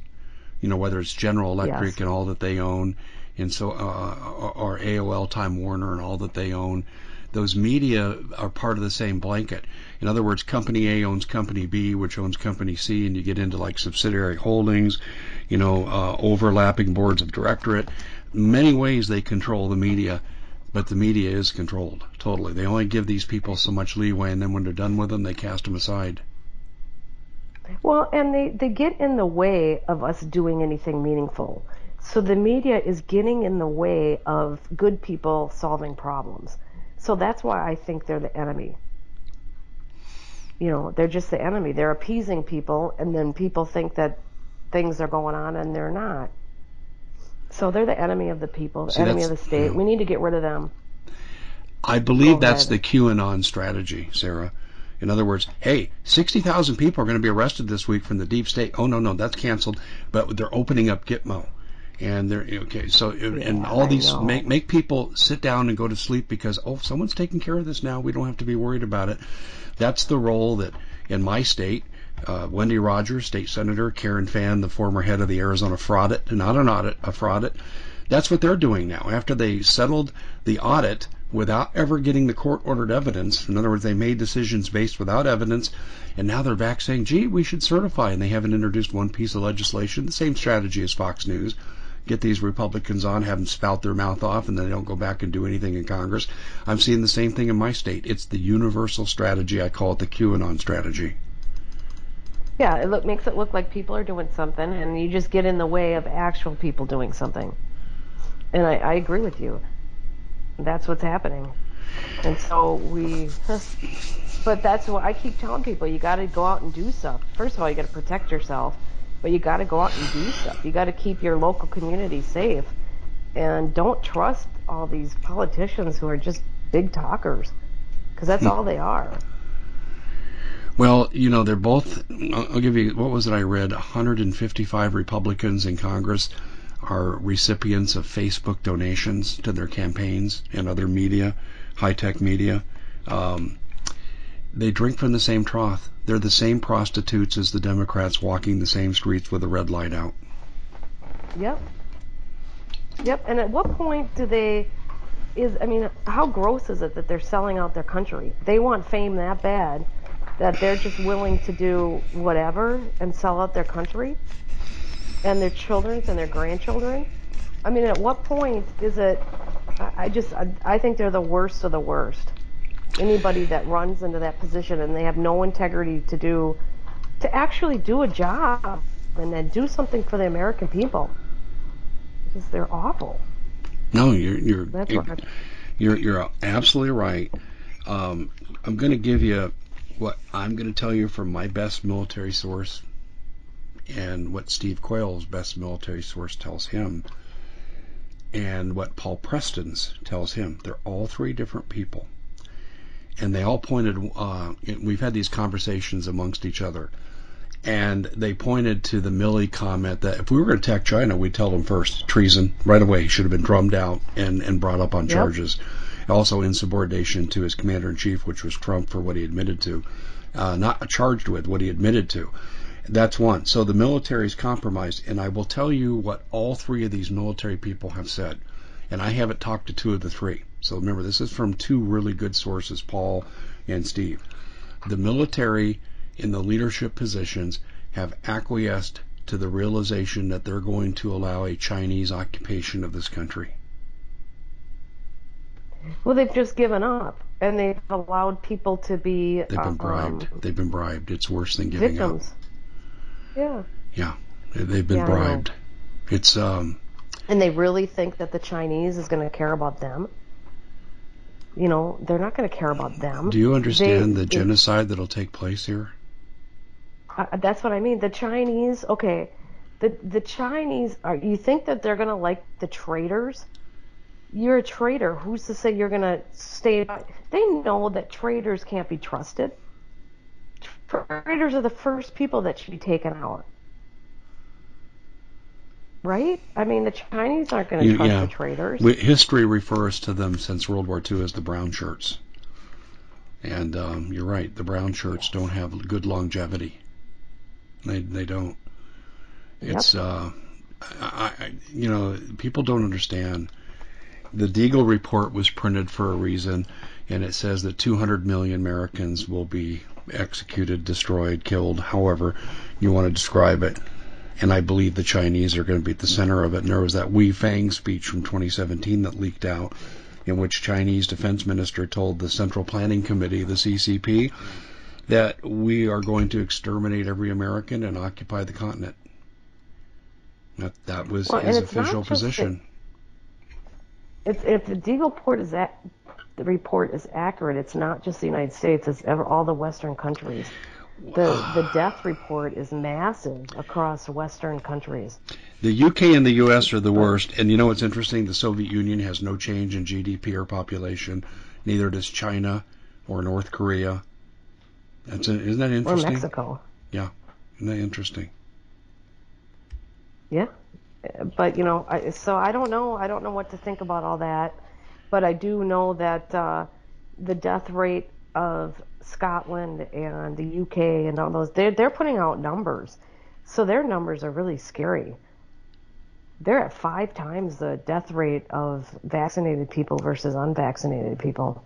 You know, whether it's General Electric yes. and all that they own, and so uh, or A O L, Time Warner, and all that they own. Those media are part of the same blanket. In other words, Company A owns Company B, which owns Company C, and you get into like subsidiary holdings, you know, uh, overlapping boards of directorate. In many ways they control the media, but the media is controlled totally. They only give these people so much leeway, and then when they're done with them, they cast them aside. Well, and they, they get in the way of us doing anything meaningful. So the media is getting in the way of good people solving problems. So that's why I think they're the enemy. You know, they're just the enemy. They're appeasing people, and then people think that things are going on, and they're not. So they're the enemy of the people, the See, enemy of the state. You know, we need to get rid of them. I believe Go that's ahead. the QAnon strategy, Sarah. In other words, hey, sixty thousand people are going to be arrested this week from the deep state. Oh, no, no, that's canceled. But they're opening up Gitmo. And they're okay. So it, yeah, and all I these know. make make people sit down and go to sleep because oh, someone's taking care of this now. We don't have to be worried about it. That's the role that in my state, uh, Wendy Rogers, state senator, Karen Fan, the former head of the Arizona fraudit, not an audit, a fraudit. That's what they're doing now. After they settled the audit without ever getting the court-ordered evidence. In other words, they made decisions based without evidence, and now they're back saying, "Gee, we should certify," and they haven't introduced one piece of legislation. The same strategy as Fox News. Get these Republicans on, have them spout their mouth off, and then they don't go back and do anything in Congress. I'm seeing the same thing in my state. It's the universal strategy. I call it the QAnon strategy. Yeah, it look, makes it look like people are doing something, and you just get in the way of actual people doing something. And I, I agree with you. That's what's happening. And so we... But that's what I keep telling people. You got to go out and do stuff. First of all, you got to protect yourself. But you got to go out and do stuff. You got to keep your local community safe, and don't trust all these politicians who are just big talkers, because that's all they are. Well, you know, they're both. I'll give you what was it I read? one hundred fifty-five Republicans in Congress are recipients of Facebook donations to their campaigns and other media, high-tech media. Um, They drink from the same trough. They're the same prostitutes as the Democrats walking the same streets with a red light out. Yep. Yep. And at what point do they, is, I mean, how gross is it that they're selling out their country? They want fame that bad that they're just willing to do whatever and sell out their country and their children's and their grandchildren? I mean, at what point is it, I, I just, I, I think they're the worst of the worst. Anybody that runs into that position and they have no integrity to do, to actually do a job and then do something for the American people, because they're awful. No, you're you're That's you're, you're you're absolutely right. Um, I'm going to give you what I'm going to tell you from my best military source, and what Steve Quayle's best military source tells him, and what Paul Preston's tells him. They're all three different people. And they all pointed, uh, we've had these conversations amongst each other, and they pointed to the Milley comment that if we were going to attack China, we'd tell them first, treason, right away. He should have been drummed out and, and brought up on yep. charges. Also insubordination to his commander-in-chief, which was Trump, for what he admitted to. Uh, not charged with, what he admitted to. That's one. So the military's compromised, and I will tell you what all three of these military people have said. And I haven't talked to two of the three. So remember, this is from two really good sources, Paul and Steve. The military in the leadership positions have acquiesced to the realization that they're going to allow a Chinese occupation of this country. Well, they've just given up, and they've allowed people to be... They've been bribed. Um, they've been bribed. It's worse than giving victims. up. Yeah. Yeah. They've been yeah, bribed. It's... um. And they really think that the Chinese is going to care about them. You know, they're not going to care about them. Do you understand they, the genocide it, that'll take place here? Uh, that's what I mean. The Chinese, okay, the the Chinese are. You think that they're going to like the traitors? You're a traitor. Who's to say you're going to stay? They know that traitors can't be trusted. First graders are the first people that should be taken out. Right? I mean, the Chinese aren't going to trust yeah. the traitors. History refers to them since World War Two as the brown shirts. And um, you're right, the brown shirts don't have good longevity. They they don't. It's, yep. uh, I, I, you know, people don't understand. The Deagle report was printed for a reason, and it says that two hundred million Americans will be executed, destroyed, killed, however you want to describe it. And I believe the Chinese are going to be at the center of it. And there was that Wei Fang speech from twenty seventeen that leaked out, in which Chinese defense minister told the Central Planning Committee, the C C P, that we are going to exterminate every American and occupy the continent. That, that was well, his official position. The, if, if the Deagle report is, that, the report is accurate, it's not just the United States, it's ever, all the Western countries. The, the death report is massive across Western countries. The U K and the U S are the worst. And you know what's interesting? The Soviet Union has no change in G D P or population. Neither does China or North Korea. That's a, isn't that interesting? Or Mexico. Yeah. Isn't that interesting? Yeah. But, you know, I, so I don't know. I don't know what to think about all that. But I do know that uh, the death rate of Scotland and the U K and all those, they're, they're putting out numbers. So their numbers are really scary. They're at five times the death rate of vaccinated people versus unvaccinated people.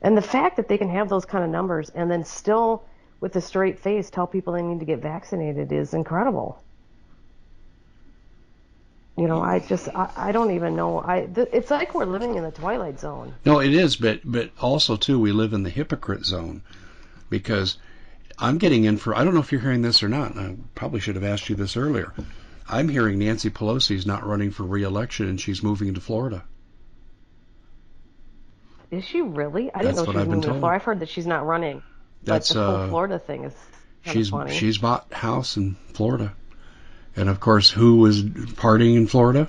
And the fact that they can have those kind of numbers and then still with a straight face tell people they need to get vaccinated is incredible. You know, I just, I, I don't even know. I th- It's like we're living in the twilight zone. No, it is, but, but also, too, we live in the hypocrite zone because I'm getting in for, I don't know if you're hearing this or not, and I probably should have asked you this earlier. I'm hearing Nancy Pelosi's not running for re-election and she's moving to Florida. Is she really? I didn't know she was moving to Florida. I've heard that she's not running. That's the whole Florida thing is kind of funny. She's bought a house in Florida. And, of course, who was partying in Florida?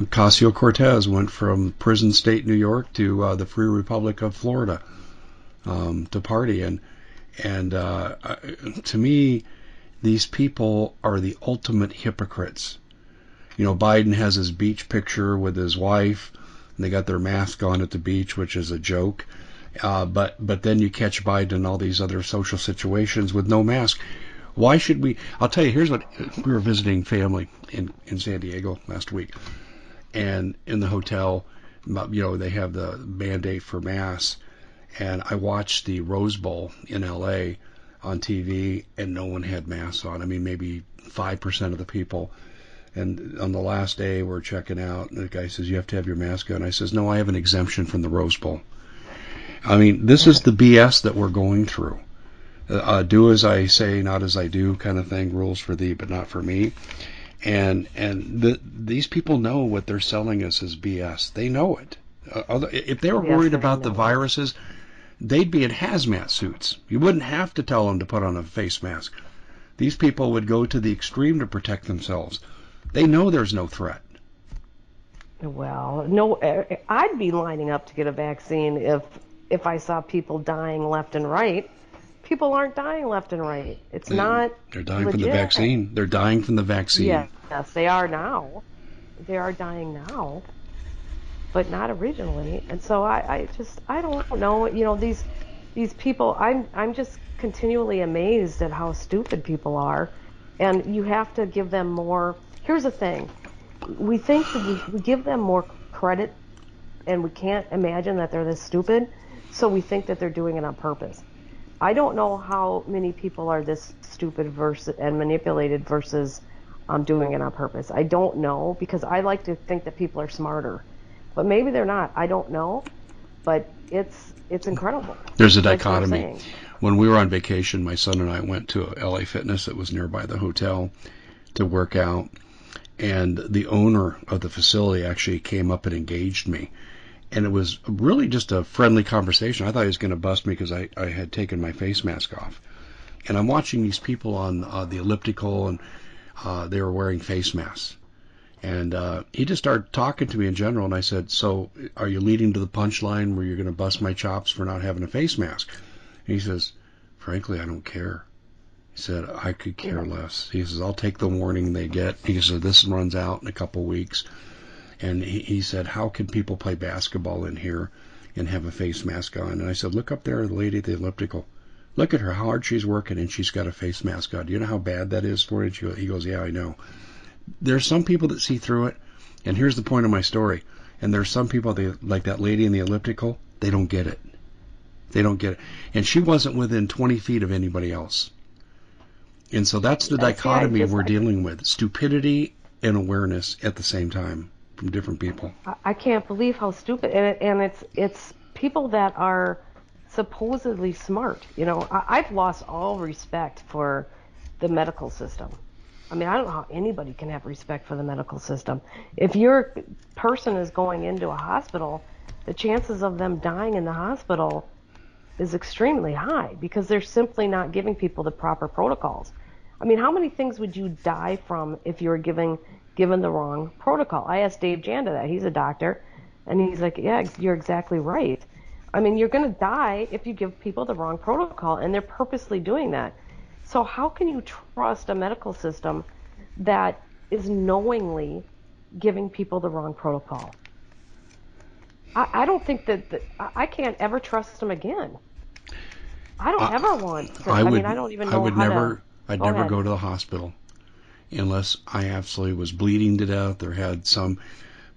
Ocasio-Cortez went from prison state New York to uh, the Free Republic of Florida um, to party. And, and uh, to me, these people are the ultimate hypocrites. You know, Biden has his beach picture with his wife, and they got their mask on at the beach, which is a joke. Uh, but, but then you catch Biden in all these other social situations with no mask. Why should we? I'll tell you, here's what, we were visiting family in, in San Diego last week, and in the hotel, you know, they have the mandate for masks, and I watched the Rose Bowl in L A on T V, and no one had masks on. I mean, maybe five percent of the people, and on the last day, we're checking out, and the guy says, you have to have your mask on. I says, no, I have an exemption from the Rose Bowl. I mean, this is the B S that we're going through. Uh, do as I say, not as I do kind of thing, rules for thee, but not for me. And and the, these people know what they're selling us as B S. They know it. Uh, if they were worried about the viruses, they'd be in hazmat suits. You wouldn't have to tell them to put on a face mask. These people would go to the extreme to protect themselves. They know there's no threat. Well, no, I'd be lining up to get a vaccine if if I saw people dying left and right. People aren't dying left and right. It's they, not They're dying legit. from the vaccine. They're dying from the vaccine. Yes, yes, they are now. They are dying now, but not originally. And so I, I just, I don't know. You know, these these people, I'm, I'm just continually amazed at how stupid people are. And you have to give them more. Here's the thing. We think that we give them more credit, and we can't imagine that they're this stupid, so we think that they're doing it on purpose. I don't know how many people are this stupid versus and manipulated versus um, doing it on purpose. I don't know, because I like to think that people are smarter, but maybe they're not. I don't know, but it's it's incredible. There's a dichotomy. When we were on vacation, my son and I went to L A Fitness that was nearby the hotel to work out, and the owner of the facility actually came up and engaged me. And it was really just a friendly conversation. I thought he was going to bust me because I, I had taken my face mask off. And I'm watching these people on uh, the elliptical, and uh, they were wearing face masks. And uh, he just started talking to me in general, and I said, so are you leading to the punchline where you're going to bust my chops for not having a face mask? And he says, frankly, I don't care. He said, I could care less. He says, I'll take the warning they get. He said, this runs out in a couple weeks. And he, he said, how can people play basketball in here and have a face mask on? And I said, look up there, the lady at the elliptical. Look at her, how hard she's working, and she's got a face mask on. Do you know how bad that is for you? He goes, yeah, I know. There's some people that see through it, and here's the point of my story. And there's some people, they, like that lady in the elliptical, they don't get it. They don't get it. And she wasn't within twenty feet of anybody else. And so that's the that's dichotomy yeah, we're like dealing with. Stupidity and awareness at the same time from different people. I can't believe how stupid. And, it, and it's it's people that are supposedly smart. You know, I, I've lost all respect for the medical system. I mean, I don't know how anybody can have respect for the medical system. If your person is going into a hospital, the chances of them dying in the hospital is extremely high because they're simply not giving people the proper protocols. I mean, how many things would you die from if you were giving, given the wrong protocol? I asked Dave Janda that. He's a doctor, and he's like, yeah, you're exactly right. I mean, you're going to die if you give people the wrong protocol, and they're purposely doing that. So how can you trust a medical system that is knowingly giving people the wrong protocol? I, I don't think that, that I can't ever trust them again. I don't I, ever want. To, I, I would, mean, I don't even know I would how never. To, I'd go never ahead. go to the hospital unless I absolutely was bleeding to death or had some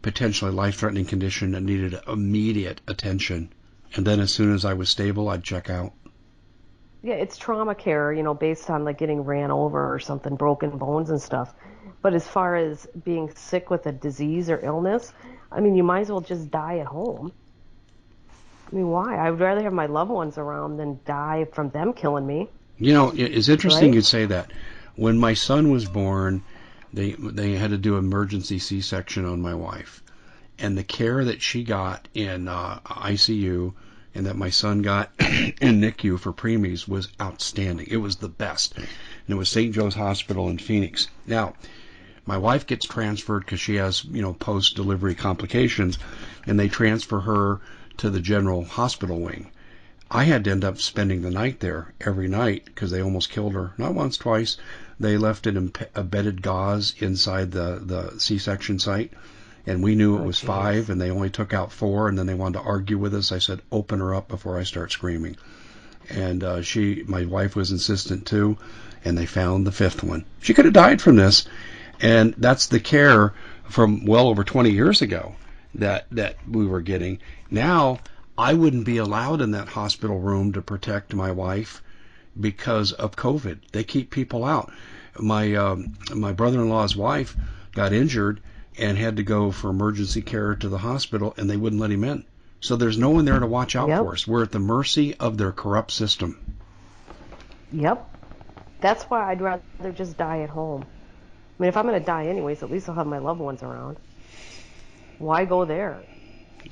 potentially life-threatening condition that needed immediate attention. And then as soon as I was stable, I'd check out. Yeah, it's trauma care, you know, based on like getting ran over or something, broken bones and stuff. But as far as being sick with a disease or illness, I mean, you might as well just die at home. I mean, why? I would rather have my loved ones around than die from them killing me. You know, it's interesting right? you say that. When my son was born, they they had to do emergency C-section on my wife. And the care that she got in uh, I C U and that my son got in NICU for preemies was outstanding. It was the best. And it was Saint Joe's Hospital in Phoenix. Now, my wife gets transferred because she has, you know, post-delivery complications, and they transfer her to the general hospital wing. I had to end up spending the night there every night because they almost killed her. Not once, twice. They left an embedded gauze inside the, the C-section site, and we knew it was oh, five, and they only took out four, and then they wanted to argue with us. I said, open her up before I start screaming. And uh, she, my wife was insistent, too, and they found the fifth one. She could have died from this. And that's the care from well over twenty years ago that, that we were getting. Now, I wouldn't be allowed in that hospital room to protect my wife because of COVID. They keep people out. My, um, my brother-in-law's wife got injured and had to go for emergency care to the hospital, and they wouldn't let him in. So there's no one there to watch out yep. for us. We're at the mercy of their corrupt system. Yep. That's why I'd rather just die at home. I mean, if I'm going to die anyways, at least I'll have my loved ones around. Why go there?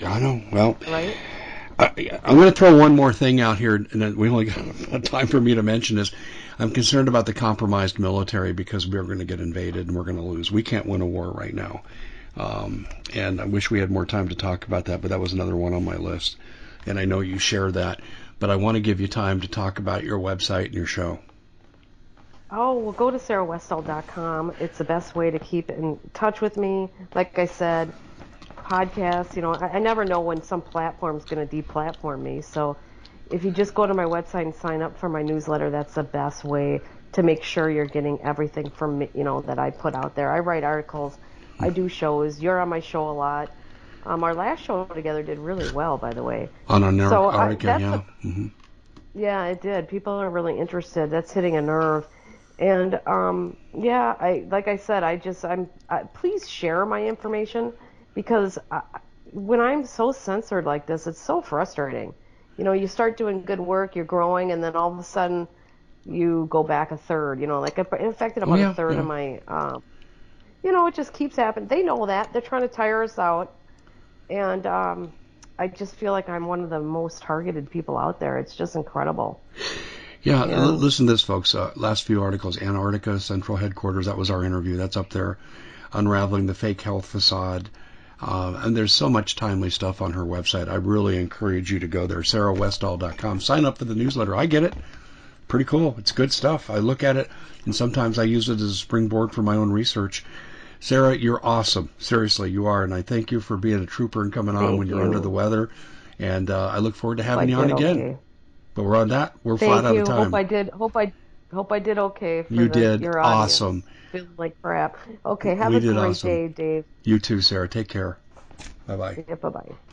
I know. Well, right? I, I'm going to throw one more thing out here, and we only got time for me to mention this. I'm concerned about the compromised military because we're going to get invaded and we're going to lose. We can't win a war right now. Um, and I wish we had more time to talk about that, but that was another one on my list. And I know you share that, but I want to give you time to talk about your website and your show. Oh, well, go to sarah westall dot com. It's the best way to keep in touch with me. Like I said, podcasts, you know, I, I never know when some platform's going to deplatform me. So if you just go to my website and sign up for my newsletter, that's the best way to make sure you're getting everything from me, you know, that I put out there. I write articles. I do shows. You're on my show a lot. Um, our last show together did really well, by the way. On Antarctica, so, uh, yeah. A, mm-hmm. Yeah, it did. People are really interested. That's hitting a nerve. And, um, yeah, I, like I said, I just, I'm, I, please share my information because I, when I'm so censored like this, it's so frustrating. You know, you start doing good work, you're growing, and then all of a sudden you go back a third, you know, like it affected about yeah, a third yeah. of my, um, you know, it just keeps happening. They know that. They're trying to tire us out. And, um, I just feel like I'm one of the most targeted people out there. It's just incredible. Yeah, yeah, listen to this, folks. Uh, last few articles, Antarctica, Central Headquarters, that was our interview. That's up there, Unraveling the Fake Health Facade. Uh, and there's so much timely stuff on her website. I really encourage you to go there, sarah westall dot com. Sign up for the newsletter. I get it. pretty cool. It's good stuff. I look at it, and sometimes I use it as a springboard for my own research. Sarah, you're awesome. Seriously, you are, and I thank you for being a trooper and coming on thank when you're you. under the weather. And uh, I look forward to having you on again. Okay. But we're on that. We're thank flat you. out of time. Hope I did. Hope I hope I did okay. For you the, did your awesome. Feels like crap. Okay, have we a great awesome. day, Dave. You too, Sarah. Take care. Bye bye. Yeah, bye bye.